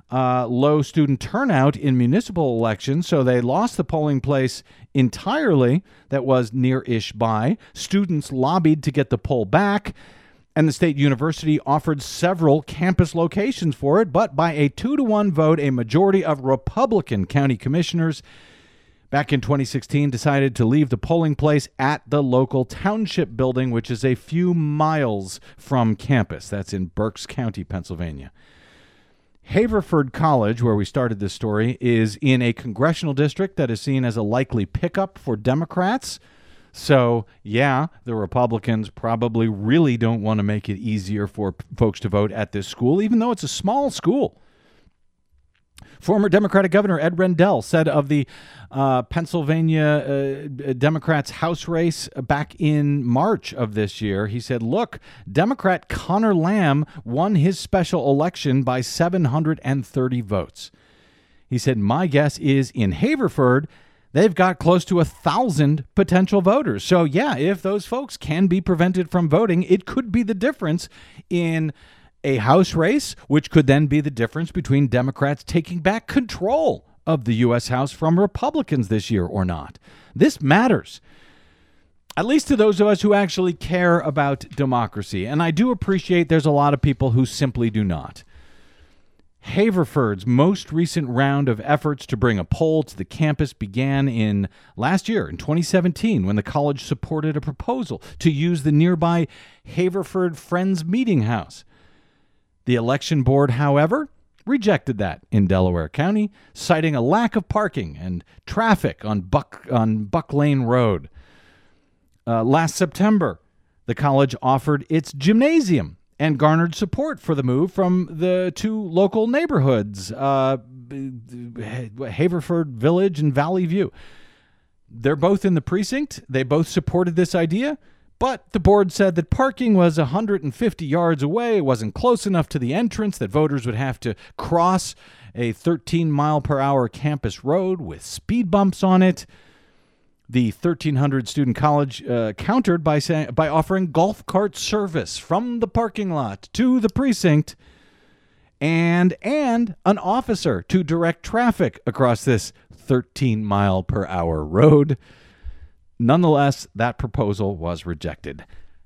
Uh, low student turnout in municipal elections, so they lost the polling place entirely that was near-ish by. Students lobbied to get the poll back, and the state university offered several campus locations for it, but by a two to one vote, a majority of Republican county commissioners back in twenty sixteen decided to leave the polling place at the local township building, which is a few miles from campus. That's in Berks County, Pennsylvania. Haverford College, where we started this story, is in a congressional district that is seen as a likely pickup for Democrats. So, yeah, the Republicans probably really don't want to make it easier for p- folks to vote at this school, even though it's a small school. Former Democratic Governor Ed Rendell said of the uh, Pennsylvania uh, Democrats' House race back in March of this year, he said, look, Democrat Connor Lamb won his special election by seven hundred thirty votes. He said, my guess is in Haverford, they've got close to one thousand potential voters. So, yeah, if those folks can be prevented from voting, it could be the difference in a House race, which could then be the difference between Democrats taking back control of the U S House from Republicans this year or not. This matters, at least to those of us who actually care about democracy. And I do appreciate there's a lot of people who simply do not. Haverford's most recent round of efforts to bring a poll to the campus began in last year, in twenty seventeen, when the college supported a proposal to use the nearby Haverford Friends Meeting House. The election board, however, rejected that in Delaware County, citing a lack of parking and traffic on Buck on Buck Lane Road. Uh, last September, the college offered its gymnasium and garnered support for the move from the two local neighborhoods, uh, Haverford Village and Valley View. They're both in the precinct. They both supported this idea, but the board said that parking was one hundred fifty yards away. It wasn't close enough to the entrance that voters would have to cross a thirteen mile per hour campus road with speed bumps on it. The thirteen hundred student college uh, countered by saying, by offering golf cart service from the parking lot to the precinct, and and an officer to direct traffic across this thirteen mile per hour road. Nonetheless, that proposal was rejected.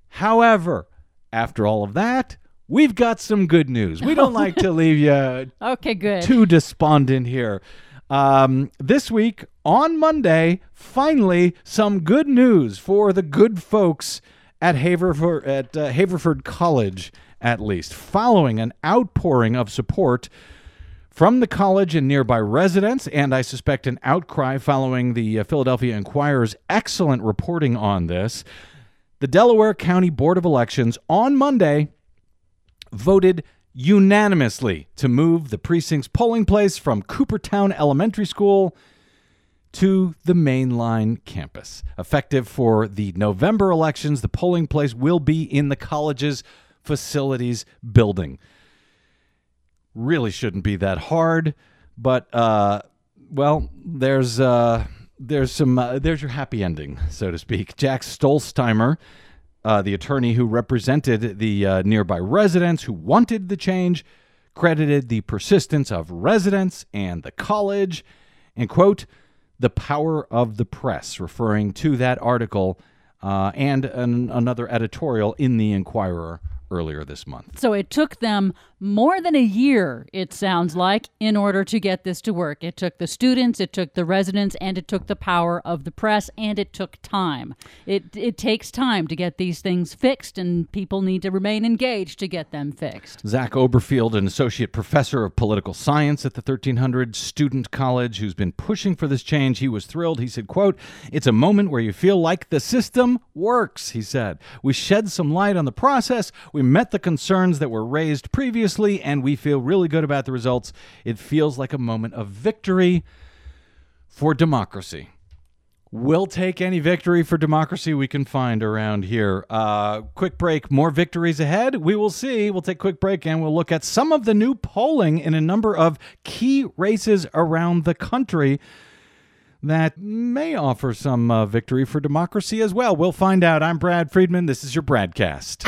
However, after all of that, we've got some good news. We don't like to leave you okay, good. too despondent here. Um, this week, on Monday, finally, some good news for the good folks at Haverford, at uh, Haverford College, at least, following an outpouring of support from the college and nearby residents, and I suspect an outcry following the uh, Philadelphia Inquirer's excellent reporting on this. The Delaware County Board of Elections on Monday voted unanimously to move the precinct's polling place from Coopertown Elementary School to the mainline campus. Effective for the November elections, the polling place will be in the college's facilities building. Really shouldn't be that hard, but, uh, well, there's uh, there's some uh, there's your happy ending, so to speak. Jack Stolsteimer, Uh, the attorney who represented the uh, nearby residents who wanted the change, credited the persistence of residents and the college and, quote, the power of the press, referring to that article uh, and an, another editorial in the Inquirer earlier this month. So it took them more than a year, it sounds like, in order to get this to work. It took the students, it took the residents, and it took the power of the press, and it took time. It it takes time to get these things fixed, and people need to remain engaged to get them fixed. Zach Oberfield, an associate professor of political science at the thirteen hundred Student College, who's been pushing for this change, he was thrilled. He said, quote, it's a moment where you feel like the system works, he said. We shed some light on the process. We met the concerns that were raised previously, and we feel really good about the results. It feels like a moment of victory for democracy. We'll take any victory for democracy we can find around here. Uh, quick break, more victories ahead. We will see. We'll take a quick break and we'll look at some of the new polling in a number of key races around the country that may offer some uh, victory for democracy as well. We'll find out. I'm Brad Friedman. This is your Bradcast.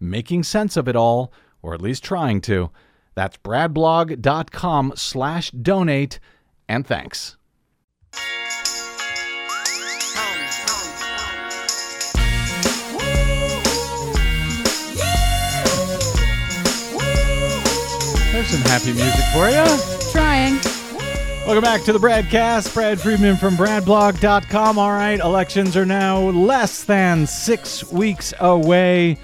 making sense of it all, or at least trying to. That's bradblog dot com slash donate, and thanks. There's some happy music for you. Trying. Welcome back to the Bradcast. Brad Friedman from bradblog dot com. All right, elections are now less than six weeks away.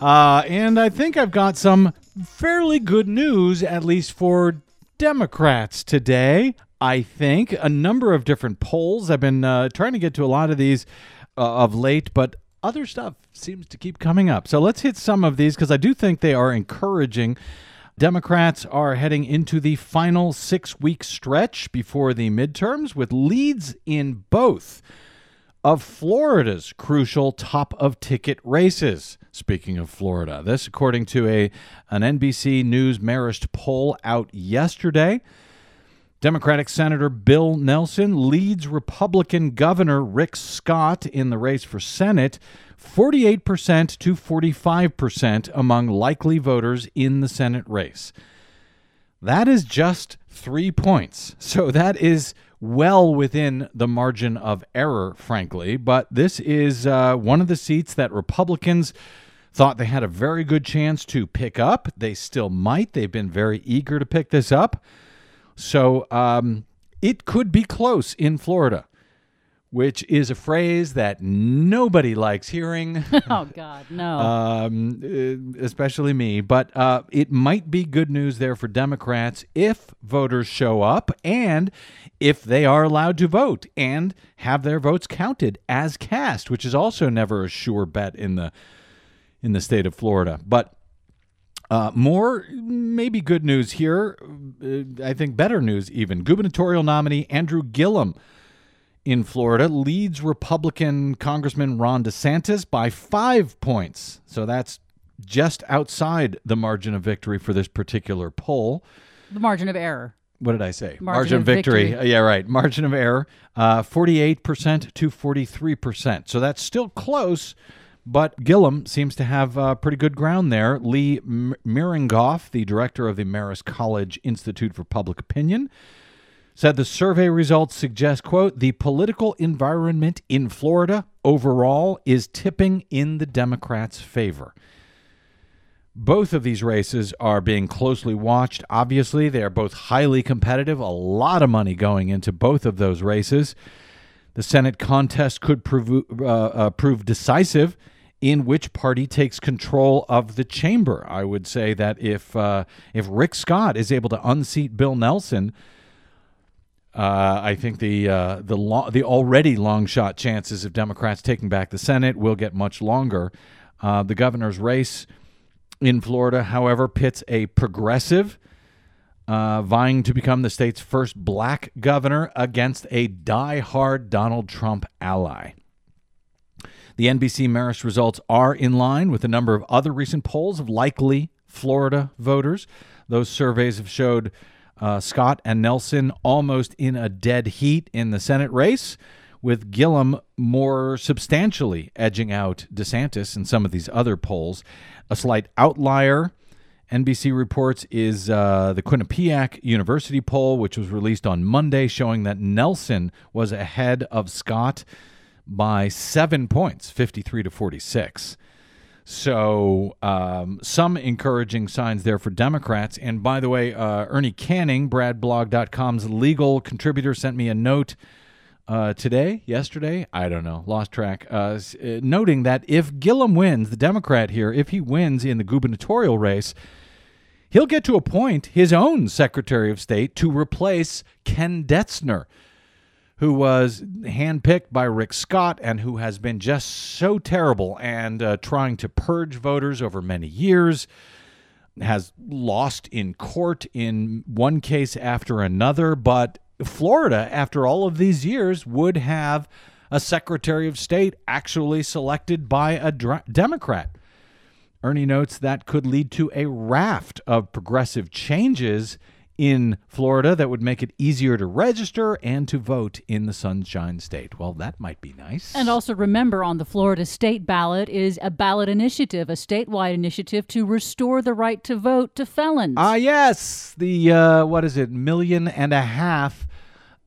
Uh, and I think I've got some fairly good news, at least for Democrats today, I think. A number of different polls. I've been uh, trying to get to a lot of these uh, of late, but other stuff seems to keep coming up. So let's hit some of these because I do think they are encouraging. Democrats are heading into the final six-week stretch before the midterms with leads in both of Florida's crucial top-of-ticket races. Speaking of Florida, this according to a an N B C News Marist poll out yesterday. Democratic Senator Bill Nelson leads Republican Governor Rick Scott in the race for Senate forty-eight percent to forty-five percent among likely voters in the Senate race. That is just three points. So that is well within the margin of error, frankly. But this is uh, one of the seats that Republicans thought they had a very good chance to pick up. They still might. They've been very eager to pick this up. So um, it could be close in Florida, which is a phrase that nobody likes hearing. Oh, God, no. um, especially me. But uh, it might be good news there for Democrats if voters show up and if they are allowed to vote and have their votes counted as cast, which is also never a sure bet in the in the state of Florida. But Uh, more, maybe good news here, uh, I think better news even. Gubernatorial nominee Andrew Gillum in Florida leads Republican Congressman Ron DeSantis by five points. So that's just outside the margin of victory for this particular poll. The margin of error. What did I say? Margin, margin of victory. victory. Yeah, right. Margin of error, uh, forty-eight percent to forty-three percent. So that's still close. But Gillum seems to have uh, pretty good ground there. Lee M- Miringoff, the director of the Marist College Institute for Public Opinion, said the survey results suggest, quote, the political environment in Florida overall is tipping in the Democrats' favor. Both of these races are being closely watched. Obviously, they are both highly competitive. A lot of money going into both of those races. The Senate contest could prove, uh, uh, prove decisive in which party takes control of the chamber. I would say that if uh, if Rick Scott is able to unseat Bill Nelson, uh, I think the uh, the lo- the already long shot chances of Democrats taking back the Senate will get much longer. Uh, the governor's race in Florida, however, pits a progressive Uh, vying to become the state's first black governor against a die-hard Donald Trump ally. The N B C Marist results are in line with a number of other recent polls of likely Florida voters. Those surveys have showed uh, Scott and Nelson almost in a dead heat in the Senate race, with Gillum more substantially edging out DeSantis in some of these other polls. A slight outlier, N B C reports, is uh, the Quinnipiac University poll, which was released on Monday, showing that Nelson was ahead of Scott by seven points, fifty-three to forty-six. So um, some encouraging signs there for Democrats. And by the way, uh, Ernie Canning, Brad Blog dot com's legal contributor, sent me a note Uh, today, yesterday, I don't know, lost track, uh, noting that if Gillum wins, the Democrat here, if he wins in the gubernatorial race, he'll get to appoint his own Secretary of State to replace Ken Detzner, who was handpicked by Rick Scott and who has been just so terrible and uh, trying to purge voters over many years, has lost in court in one case after another, but Florida, after all of these years, would have a Secretary of State actually selected by a dr- Democrat. Ernie notes that could lead to a raft of progressive changes in Florida that would make it easier to register and to vote in the Sunshine State. Well, that might be nice. And also remember, on the Florida state ballot is a ballot initiative, a statewide initiative to restore the right to vote to felons. Ah, uh, yes. The, uh, what is it, million and a half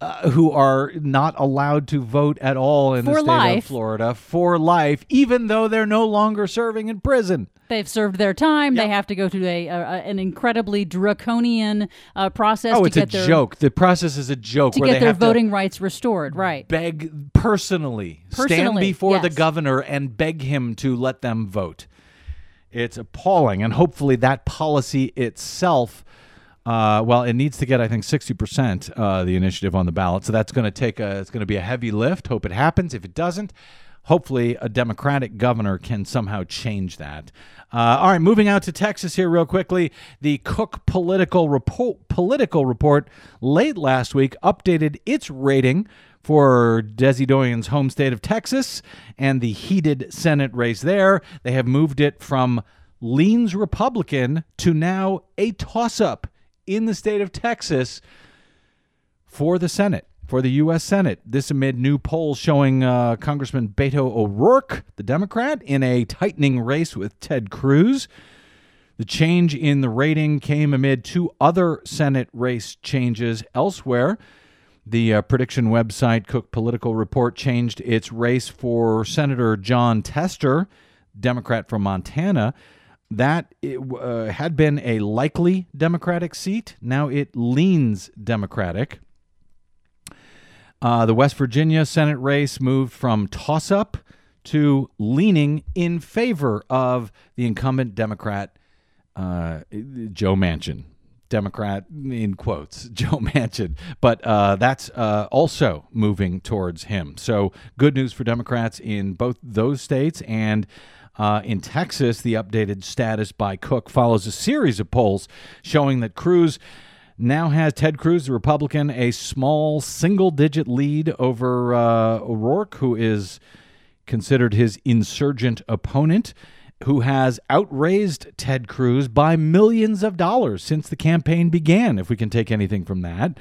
uh, who are not allowed to vote at all in for the state life. of Florida for life, even though they're no longer serving in prison. They've served their time. Yep. They have to go through a, a, an incredibly draconian uh, process. Oh, to it's get a their, joke. The process is a joke. To where get they their have voting rights restored, right. Beg personally, personally stand before yes. the governor and beg him to let them vote. It's appalling. And hopefully that policy itself, uh, well, it needs to get, I think, sixty percent uh, the initiative on the ballot. So that's going to take a, it's going to be a heavy lift. Hope it happens. If it doesn't, hopefully a Democratic governor can somehow change that. Uh, all right, moving out to Texas here real quickly. The Cook Political Report, Political Report late last week updated its rating for Desi Doyen's home state of Texas and the heated Senate race there. They have moved it from leans Republican to now a toss-up in the state of Texas for the Senate, for the U S Senate. This amid new polls showing uh, Congressman Beto O'Rourke, the Democrat, in a tightening race with Ted Cruz. The change in the rating came amid two other Senate race changes elsewhere. The uh, prediction website Cook Political Report changed its race for Senator Jon Tester, Democrat from Montana. That it, uh, had been a likely Democratic seat. Now it leans Democratic. Uh, the West Virginia Senate race moved from toss-up to leaning in favor of the incumbent Democrat, uh, Joe Manchin. Democrat in quotes, Joe Manchin. But uh, that's uh, also moving towards him. So good news for Democrats in both those states. And uh, in Texas, the updated status by Cook follows a series of polls showing that Cruz now has Ted Cruz, the Republican, a small single-digit lead over uh, O'Rourke, who is considered his insurgent opponent, who has outraised Ted Cruz by millions of dollars since the campaign began, if we can take anything from that.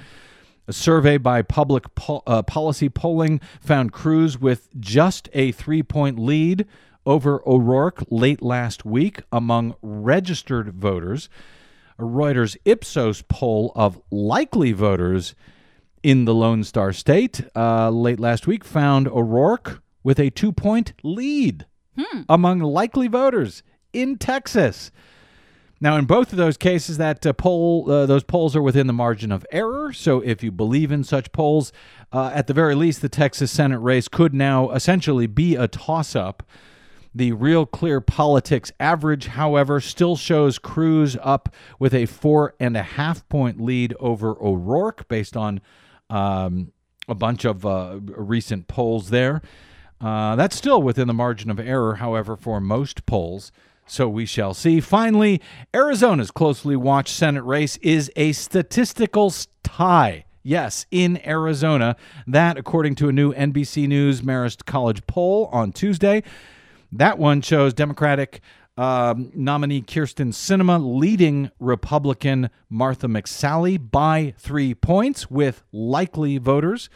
A survey by Public Pol- uh, Policy Polling found Cruz with just a three-point lead over O'Rourke late last week among registered voters. A Reuters Ipsos poll of likely voters in the Lone Star State uh, late last week found O'Rourke with a two-point lead Hmm. among likely voters in Texas. Now, in both of those cases, that uh, poll, uh, those polls are within the margin of error. So if you believe in such polls, uh, at the very least, the Texas Senate race could now essentially be a toss-up. The Real Clear Politics average, however, still shows Cruz up with a four and a half point lead over O'Rourke based on um, a bunch of uh, recent polls there. Uh, that's still within the margin of error, however, for most polls, so we shall see. Finally, Arizona's closely watched Senate race is a statistical tie. Yes, in Arizona. That, according to a new N B C News Marist College poll on Tuesday, that one shows Democratic um, nominee Kyrsten Sinema leading Republican Martha McSally by three points with likely voters.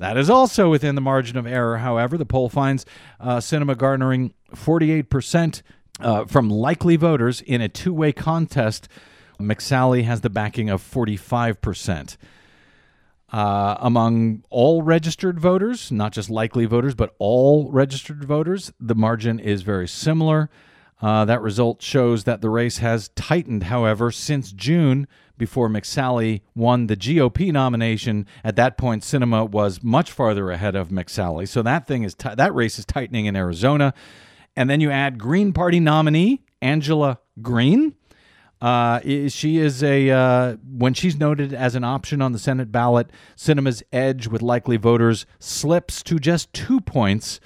That is also within the margin of error, however. The poll finds uh, Sinema garnering forty-eight percent uh, from likely voters in a two-way contest. McSally has the backing of forty-five percent. Uh, among all registered voters, not just likely voters, but all registered voters, the margin is very similar. Uh, that result shows that the race has tightened, however, since June, before McSally won the G O P nomination. At that point, Sinema was much farther ahead of McSally. So that thing is t- that race is tightening in Arizona. And then you add Green Party nominee Angela Green. Uh, she is a uh, when she's noted as an option on the Senate ballot, Sinema's edge with likely voters slips to just two points,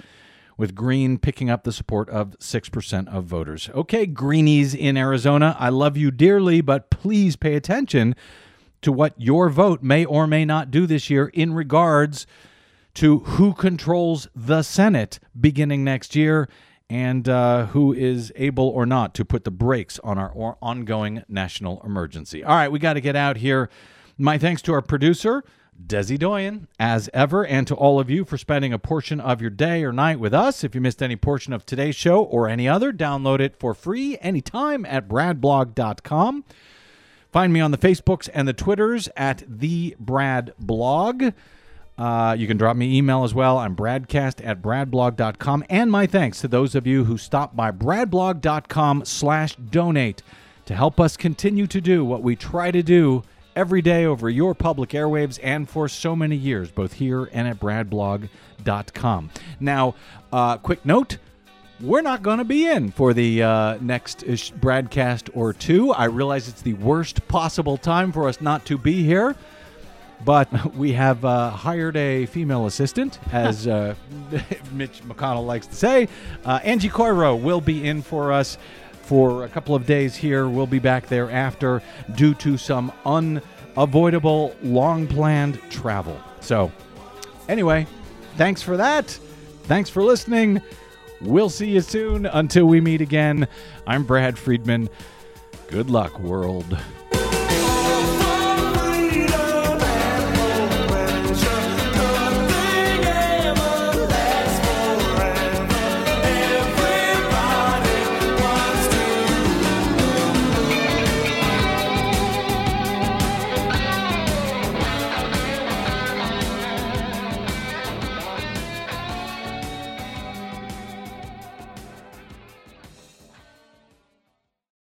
with Green picking up the support of six percent of voters. Okay, Greenies in Arizona, I love you dearly, but please pay attention to what your vote may or may not do this year in regards to who controls the Senate beginning next year and uh, who is able or not to put the brakes on our ongoing national emergency. All right, we got to get out here. My thanks to our producer, Desi Doyen, as ever, and to all of you for spending a portion of your day or night with us. If you missed any portion of today's show or any other, download it for free anytime at brad blog dot com. Find me on the Facebooks and the Twitters at the Brad Blog. Uh, you can drop me email as well. I'm bradcast at brad blog dot com. And my thanks to those of you who stopped by brad blog dot com slash donate to help us continue to do what we try to do every day over your public airwaves and for so many years, both here and at brad blog dot com. Now, uh, quick note, we're not going to be in for the uh, next Bradcast or two. I realize it's the worst possible time for us not to be here, but we have uh, hired a female assistant, as uh, Mitch McConnell likes to say. Uh, Angie Coiro will be in for us for a couple of days here. We'll be back thereafter due to some unavoidable, long-planned travel. So Anyway, thanks for that. Thanks for listening. We'll see you soon. Until we meet again, I'm Brad Friedman. Good luck, world.